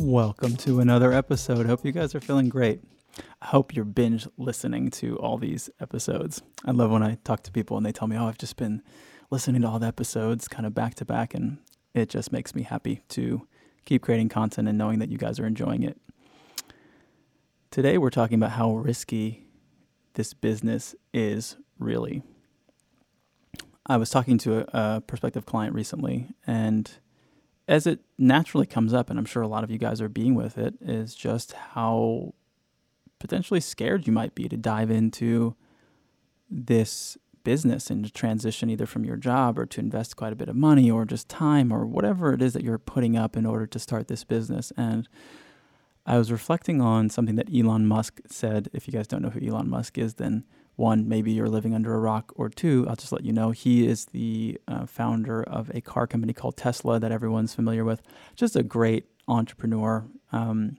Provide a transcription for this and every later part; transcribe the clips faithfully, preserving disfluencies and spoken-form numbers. Welcome to another episode. Hope you guys are feeling great. I hope you're binge listening to all these episodes. I love when I talk to people and they tell me, oh, I've just been listening to all the episodes kind of back to back, and it just makes me happy to keep creating content and knowing that you guys are enjoying it. Today, we're talking about how risky this business is really. I was talking to a, a prospective client recently, and as it naturally comes up, and I'm sure a lot of you guys are being with it, is just how potentially scared you might be to dive into this business and to transition either from your job or to invest quite a bit of money or just time or whatever it is that you're putting up in order to start this business. And I was reflecting on something that Elon Musk said. If you guys don't know who Elon Musk is, then one, maybe you're living under a rock, or two, I'll just let you know, he is the uh, founder of a car company called Tesla that everyone's familiar with. Just a great entrepreneur, um,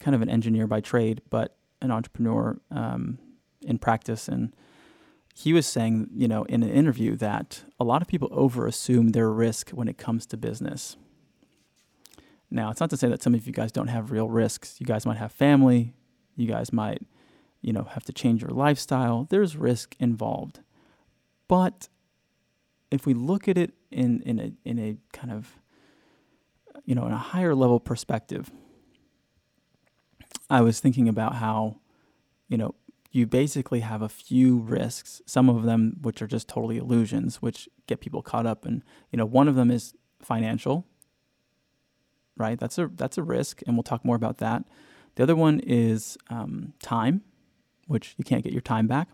kind of an engineer by trade, but an entrepreneur um, in practice. And he was saying, you know, in an interview that a lot of people overassume their risk when it comes to business. Now, it's not to say that some of you guys don't have real risks. You guys might have family. You guys might you know, have to change your lifestyle. There's risk involved. But if we look at it in, in a in a kind of, you know, in a higher level perspective, I was thinking about how, you know, you basically have a few risks, some of them which are just totally illusions, which get people caught up. And, you know, one of them is financial, right? That's a, that's a risk, and we'll talk more about that. The other one is um, time, which you can't get your time back.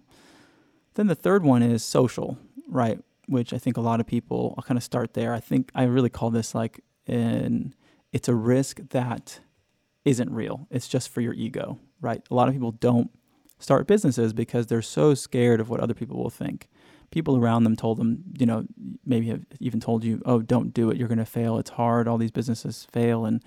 Then the third one is social, right? Which I think a lot of people, I'll kind of start there. I think I really call this like an, it's a risk that isn't real. It's just for your ego, right? A lot of people don't start businesses because they're so scared of what other people will think. People around them told them, you know, maybe have even told you, oh, don't do it. You're going to fail. It's hard. All these businesses fail. And,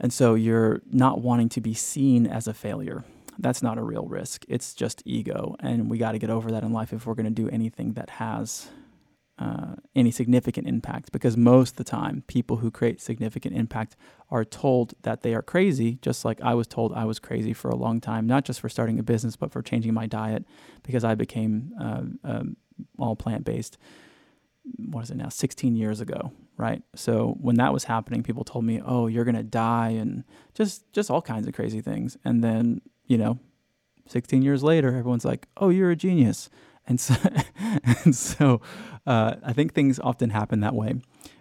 and so you're not wanting to be seen as a failure. That's not a real risk. It's just ego. And we got to get over that in life if we're going to do anything that has uh, any significant impact. Because most of the time, people who create significant impact are told that they are crazy, just like I was told I was crazy for a long time, not just for starting a business, but for changing my diet because I became uh, um, all plant-based, what is it now, sixteen years ago, right? So when that was happening, people told me, oh, you're going to die, and just just all kinds of crazy things. And then you know, sixteen years later, everyone's like, oh, you're a genius. And so, and so uh, I think things often happen that way,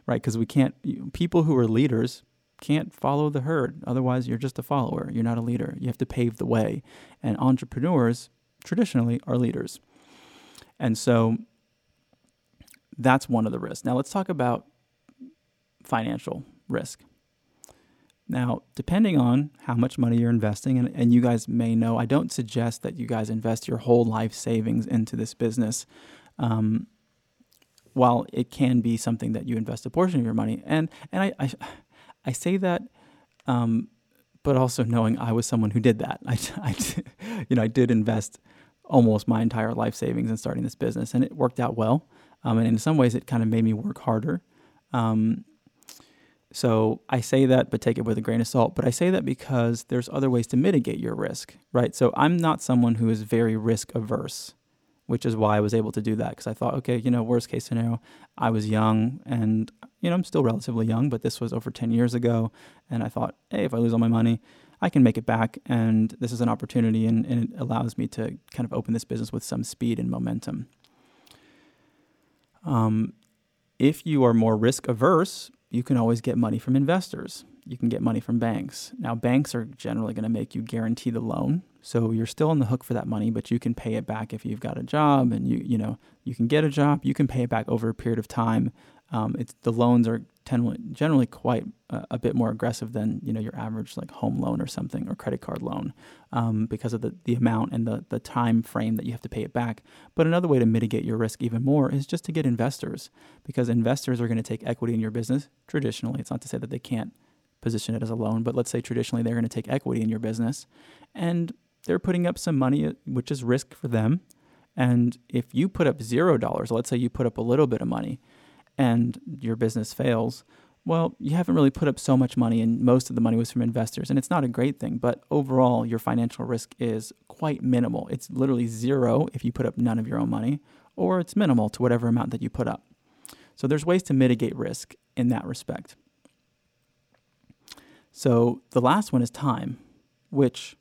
right? Because we can't, you, people who are leaders can't follow the herd. Otherwise, you're just a follower. You're not a leader. You have to pave the way. And entrepreneurs traditionally are leaders. And so that's one of the risks. Now let's talk about financial risk. Now, depending on how much money you're investing, and, and you guys may know, I don't suggest that you guys invest your whole life savings into this business. Um, while it can be something that you invest a portion of your money, and and I I, I say that, um, but also knowing I was someone who did that, I, I you know I did invest almost my entire life savings in starting this business, and it worked out well. Um, and in some ways, it kind of made me work harder. Um, So I say that, but take it with a grain of salt. But I say that because there's other ways to mitigate your risk, right? So I'm not someone who is very risk averse, which is why I was able to do that. Because I thought, okay, you know, worst case scenario, I was young and, you know, I'm still relatively young, but this was over ten years ago. And I thought, hey, if I lose all my money, I can make it back. And this is an opportunity, and, and it allows me to kind of open this business with some speed and momentum. Um, if you are more risk averse, you can always get money from investors. You can get money from banks. Now, banks are generally going to make you guarantee the loan. So you're still on the hook for that money, but you can pay it back if you've got a job and you you know you can get a job. You can pay it back over a period of time um, it's the loans are generally quite a, a bit more aggressive than, you know, your average like home loan or something, or credit card loan, um, because of the, the amount and the, the time frame that you have to pay it back. But another way to mitigate your risk even more is just to get investors, because investors are going to take equity in your business traditionally. It's not to say that they can't position it as a loan, but let's say traditionally they're going to take equity in your business, and they're putting up some money, which is risk for them. And if you put up zero dollars, let's say you put up a little bit of money and your business fails, well, you haven't really put up so much money, and most of the money was from investors. And it's not a great thing, but overall, your financial risk is quite minimal. It's literally zero if you put up none of your own money, or it's minimal to whatever amount that you put up. So there's ways to mitigate risk in that respect. So the last one is time, which,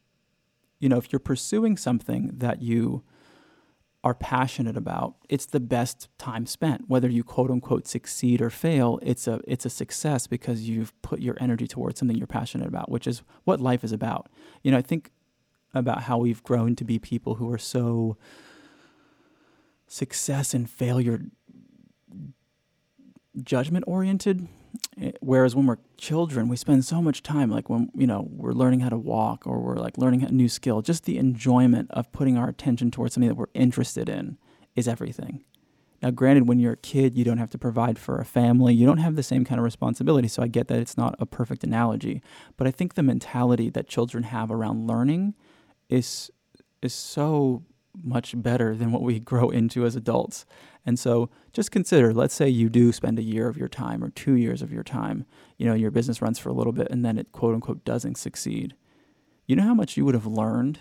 you know, if you're pursuing something that you are passionate about, it's the best time spent. Whether you quote unquote succeed or fail, it's a it's a success because you've put your energy towards something you're passionate about, which is what life is about. You know, I think about how we've grown to be people who are so success and failure judgment oriented. Whereas when we're children, we spend so much time, like when, you know, we're learning how to walk, or we're like learning a new skill, just the enjoyment of putting our attention towards something that we're interested in is everything. Now, granted, when you're a kid, you don't have to provide for a family. You don't have the same kind of responsibility. So I get that it's not a perfect analogy, but I think the mentality that children have around learning is, is so much better than what we grow into as adults. And so just consider, let's say you do spend a year of your time or two years of your time, you know, your business runs for a little bit and then it quote unquote doesn't succeed. You know how much you would have learned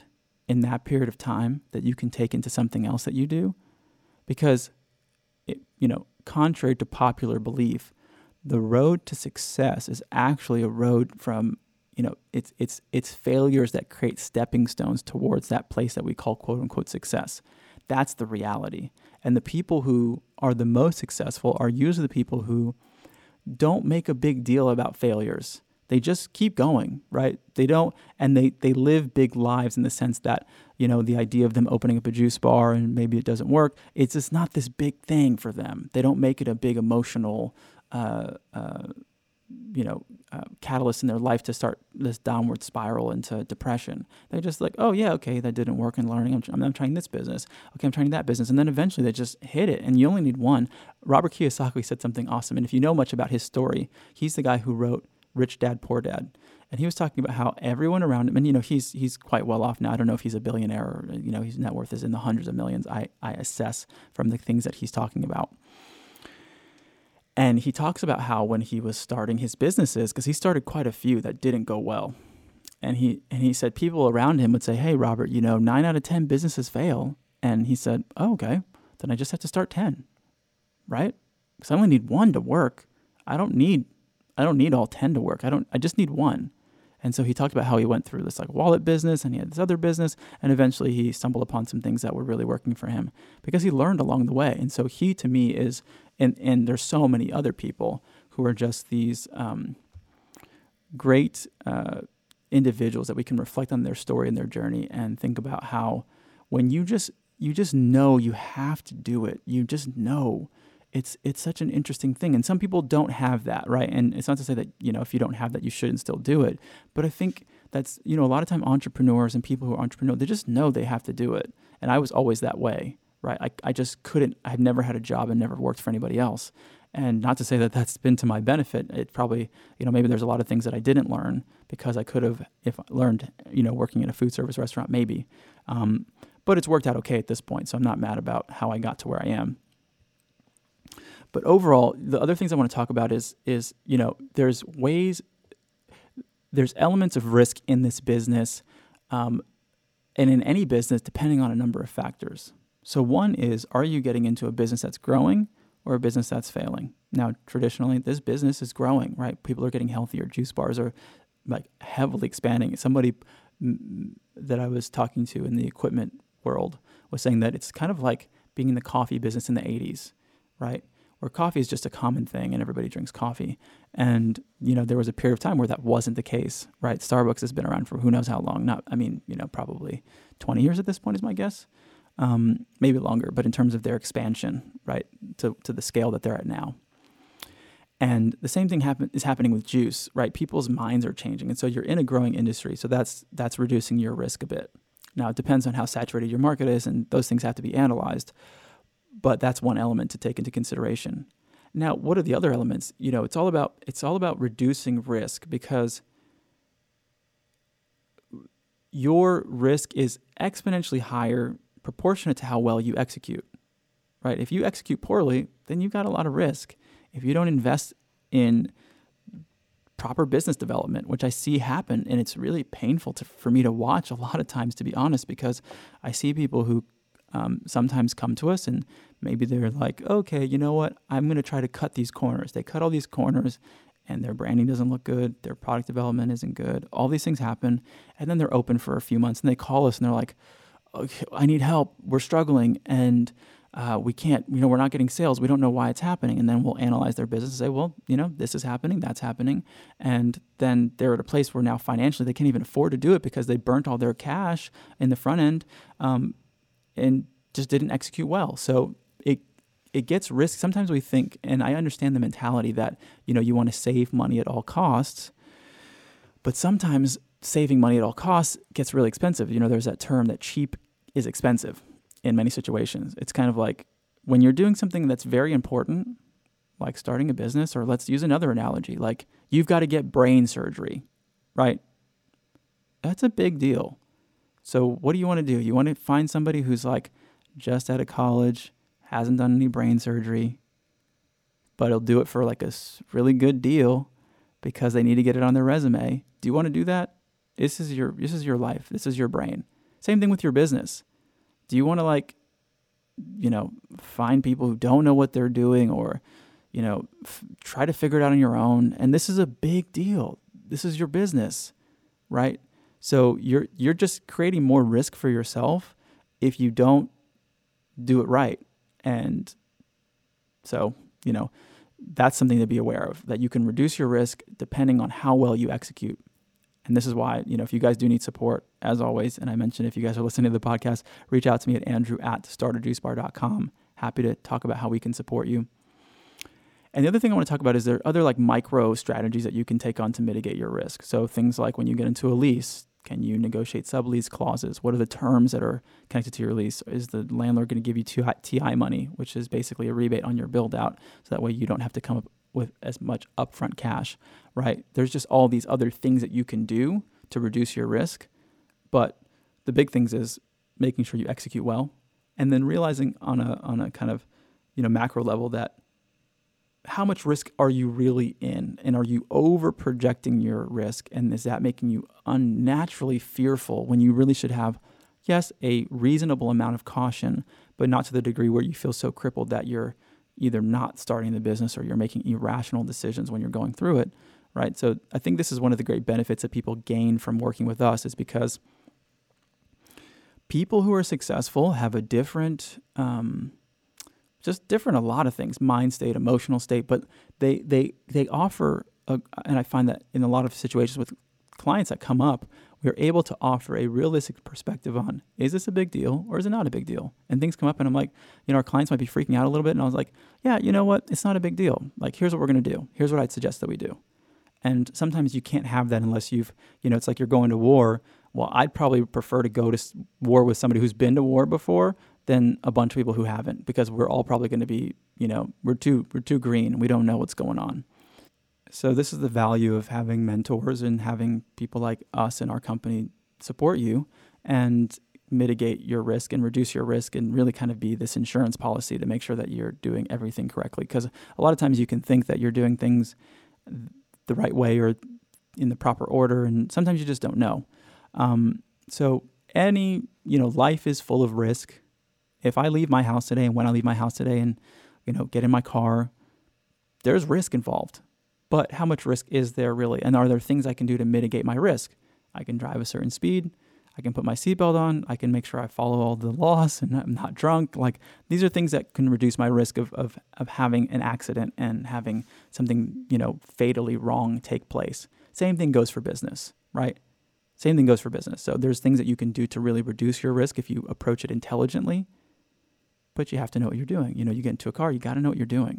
in that period of time that you can take into something else that you do? Because, it, you know, contrary to popular belief, the road to success is actually a road from, you know, it's it's it's failures that create stepping stones towards that place that we call quote unquote success. That's the reality. And the people who are the most successful are usually the people who don't make a big deal about failures. They just keep going, right? They don't, and they, they live big lives in the sense that, you know, the idea of them opening up a juice bar and maybe it doesn't work, it's just not this big thing for them. They don't make it a big emotional uh, uh, you know, uh, catalyst in their life to start this downward spiral into depression. They're just like, oh yeah, okay, that didn't work in learning. I'm, I'm, I'm trying this business. Okay, I'm trying that business. And then eventually they just hit it, and you only need one. Robert Kiyosaki said something awesome. And if you know much about his story, he's the guy who wrote Rich Dad, Poor Dad. And he was talking about how everyone around him, and you know, he's he's quite well off now. I don't know if he's a billionaire or, you know, his net worth is in the hundreds of millions, I, I assess from the things that he's talking about. And he talks about how when he was starting his businesses, because he started quite a few that didn't go well. And he and he said people around him would say, hey, Robert, you know, nine out of ten businesses fail. And he said, oh, okay, then I just have to start ten, right? Because I only need one to work. I don't need I don't need all ten to work. I don't I just need one. And so he talked about how he went through this like wallet business, and he had this other business, and eventually he stumbled upon some things that were really working for him because he learned along the way. And so he, to me, is, and, and there's so many other people who are just these um, great uh, individuals that we can reflect on their story and their journey and think about how when you just, you just know you have to do it, you just know. It's it's such an interesting thing. And some people don't have that, right? And it's not to say that, you know, if you don't have that, you shouldn't still do it. But I think that's, you know, a lot of time entrepreneurs and people who are entrepreneurs, they just know they have to do it. And I was always that way, right? I, I just couldn't, I've never had a job and never worked for anybody else. And not to say that that's been to my benefit. It probably, you know, maybe there's a lot of things that I didn't learn because I could have, if I learned, you know, working in a food service restaurant, maybe. Um, but it's worked out okay at this point. So I'm not mad about how I got to where I am. But overall, the other things I want to talk about is, is you know, there's ways, there's elements of risk in this business um, and in any business depending on a number of factors. So one is, are you getting into a business that's growing or a business that's failing? Now, traditionally, this business is growing, right? People are getting healthier. Juice bars are like heavily expanding. Somebody that I was talking to in the equipment world was saying that it's kind of like being in the coffee business in the eighties, right? Where coffee is just a common thing and everybody drinks coffee. And, you know, there was a period of time where that wasn't the case, right? Starbucks has been around for who knows how long. Not, I mean, you know, probably twenty years at this point is my guess. Um, maybe longer, but in terms of their expansion, right, to, to the scale that they're at now. And the same thing happen- is happening with juice, right? People's minds are changing. And so you're in a growing industry. So that's that's reducing your risk a bit. Now, it depends on how saturated your market is, and those things have to be analyzed. But that's one element to take into consideration. Now, what are the other elements? You know, it's all about it's all about reducing risk, because your risk is exponentially higher proportionate to how well you execute, right? If you execute poorly, then you've got a lot of risk. If you don't invest in proper business development, which I see happen, and it's really painful to, for me to watch a lot of times, to be honest, because I see people who um, sometimes come to us and maybe they're like, okay, you know what? I'm going to try to cut these corners. They cut all these corners and their branding doesn't look good. Their product development isn't good. All these things happen. And then they're open for a few months and they call us and they're like, okay, I need help. We're struggling. And Uh, we can't, you know, we're not getting sales. We don't know why it's happening. And then we'll analyze their business and say, well, you know, this is happening, that's happening. And then they're at a place where now financially they can't even afford to do it because they burnt all their cash in the front end um, and just didn't execute well. So it it gets risky. Sometimes we think, and I understand the mentality that, you know, you want to save money at all costs, but sometimes saving money at all costs gets really expensive. You know, there's that term that cheap is expensive. In many situations, it's kind of like when you're doing something that's very important, like starting a business, or let's use another analogy, like you've got to get brain surgery, right? That's a big deal. So what do you want to do? You want to find somebody who's like just out of college, hasn't done any brain surgery, but he'll do it for like a really good deal because they need to get it on their resume. Do you want to do that? This is your, this is your life. This is your brain. Same thing with your business. Do you want to, like, you know, find people who don't know what they're doing, or, you know, f- try to figure it out on your own? And this is a big deal. This is your business, right? So you're you're just creating more risk for yourself if you don't do it right. And so, you know, that's something to be aware of, that you can reduce your risk depending on how well you execute. And this is why, you know, if you guys do need support, as always, and I mentioned, if you guys are listening to the podcast, reach out to me at andrew at starter juice bar dot com. Happy to talk about how we can support you. And the other thing I want to talk about is there are other like micro strategies that you can take on to mitigate your risk. So things like when you get into a lease, can you negotiate sublease clauses? What are the terms that are connected to your lease? Is the landlord going to give you T I money, which is basically a rebate on your build out, so that way you don't have to come up with as much upfront cash, right? There's just all these other things that you can do to reduce your risk. But the big things is making sure you execute well, and then realizing on a on a kind of, you know, macro level that how much risk are you really in, and are you over projecting your risk, and is that making you unnaturally fearful when you really should have, yes, a reasonable amount of caution, but not to the degree where you feel so crippled that you're either not starting the business or you're making irrational decisions when you're going through it, right? So I think this is one of the great benefits that people gain from working with us, is because people who are successful have a different, um, just different, a lot of things, mind state, emotional state, but they they they offer, a, and I find that in a lot of situations with clients that come up, we're able to offer a realistic perspective on, is this a big deal or is it not a big deal? And things come up and I'm like, you know, our clients might be freaking out a little bit. And I was like, yeah, you know what? It's not a big deal. Like, here's what we're going to do. Here's what I'd suggest that we do. And sometimes you can't have that unless you've, you know, it's like you're going to war. Well, I'd probably prefer to go to war with somebody who's been to war before than a bunch of people who haven't, because we're all probably going to be, you know, we're too, we're too green. We don't know what's going on. So this is the value of having mentors and having people like us in our company support you and mitigate your risk and reduce your risk, and really kind of be this insurance policy to make sure that you're doing everything correctly. Because a lot of times you can think that you're doing things the right way or in the proper order, and sometimes you just don't know. Um, so any, you know, life is full of risk. If I leave my house today and when I leave my house today and, you know, get in my car, there's risk involved. But how much risk is there really? And are there things I can do to mitigate my risk? I can drive a certain speed. I can put my seatbelt on. I can make sure I follow all the laws and I'm not drunk. Like, these are things that can reduce my risk of of, of having an accident and having something, you know, fatally wrong take place. Same thing goes for business, right? Same thing goes for business. So there's things that you can do to really reduce your risk if you approach it intelligently, but you have to know what you're doing. You know, you get into a car, you got to know what you're doing.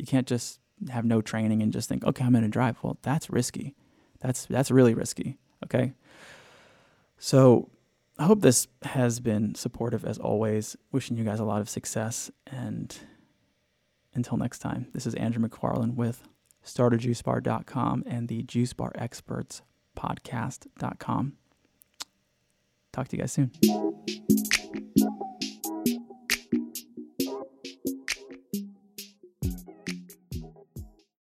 You can't just have no training and just think, okay, I'm going to drive. Well, that's risky. That's, that's really risky. Okay. So I hope this has been supportive as always, wishing you guys a lot of success. And until next time, this is Andrew McFarlane with starter juice bar dot com and the Juice Bar Experts podcast dot com. Talk to you guys soon.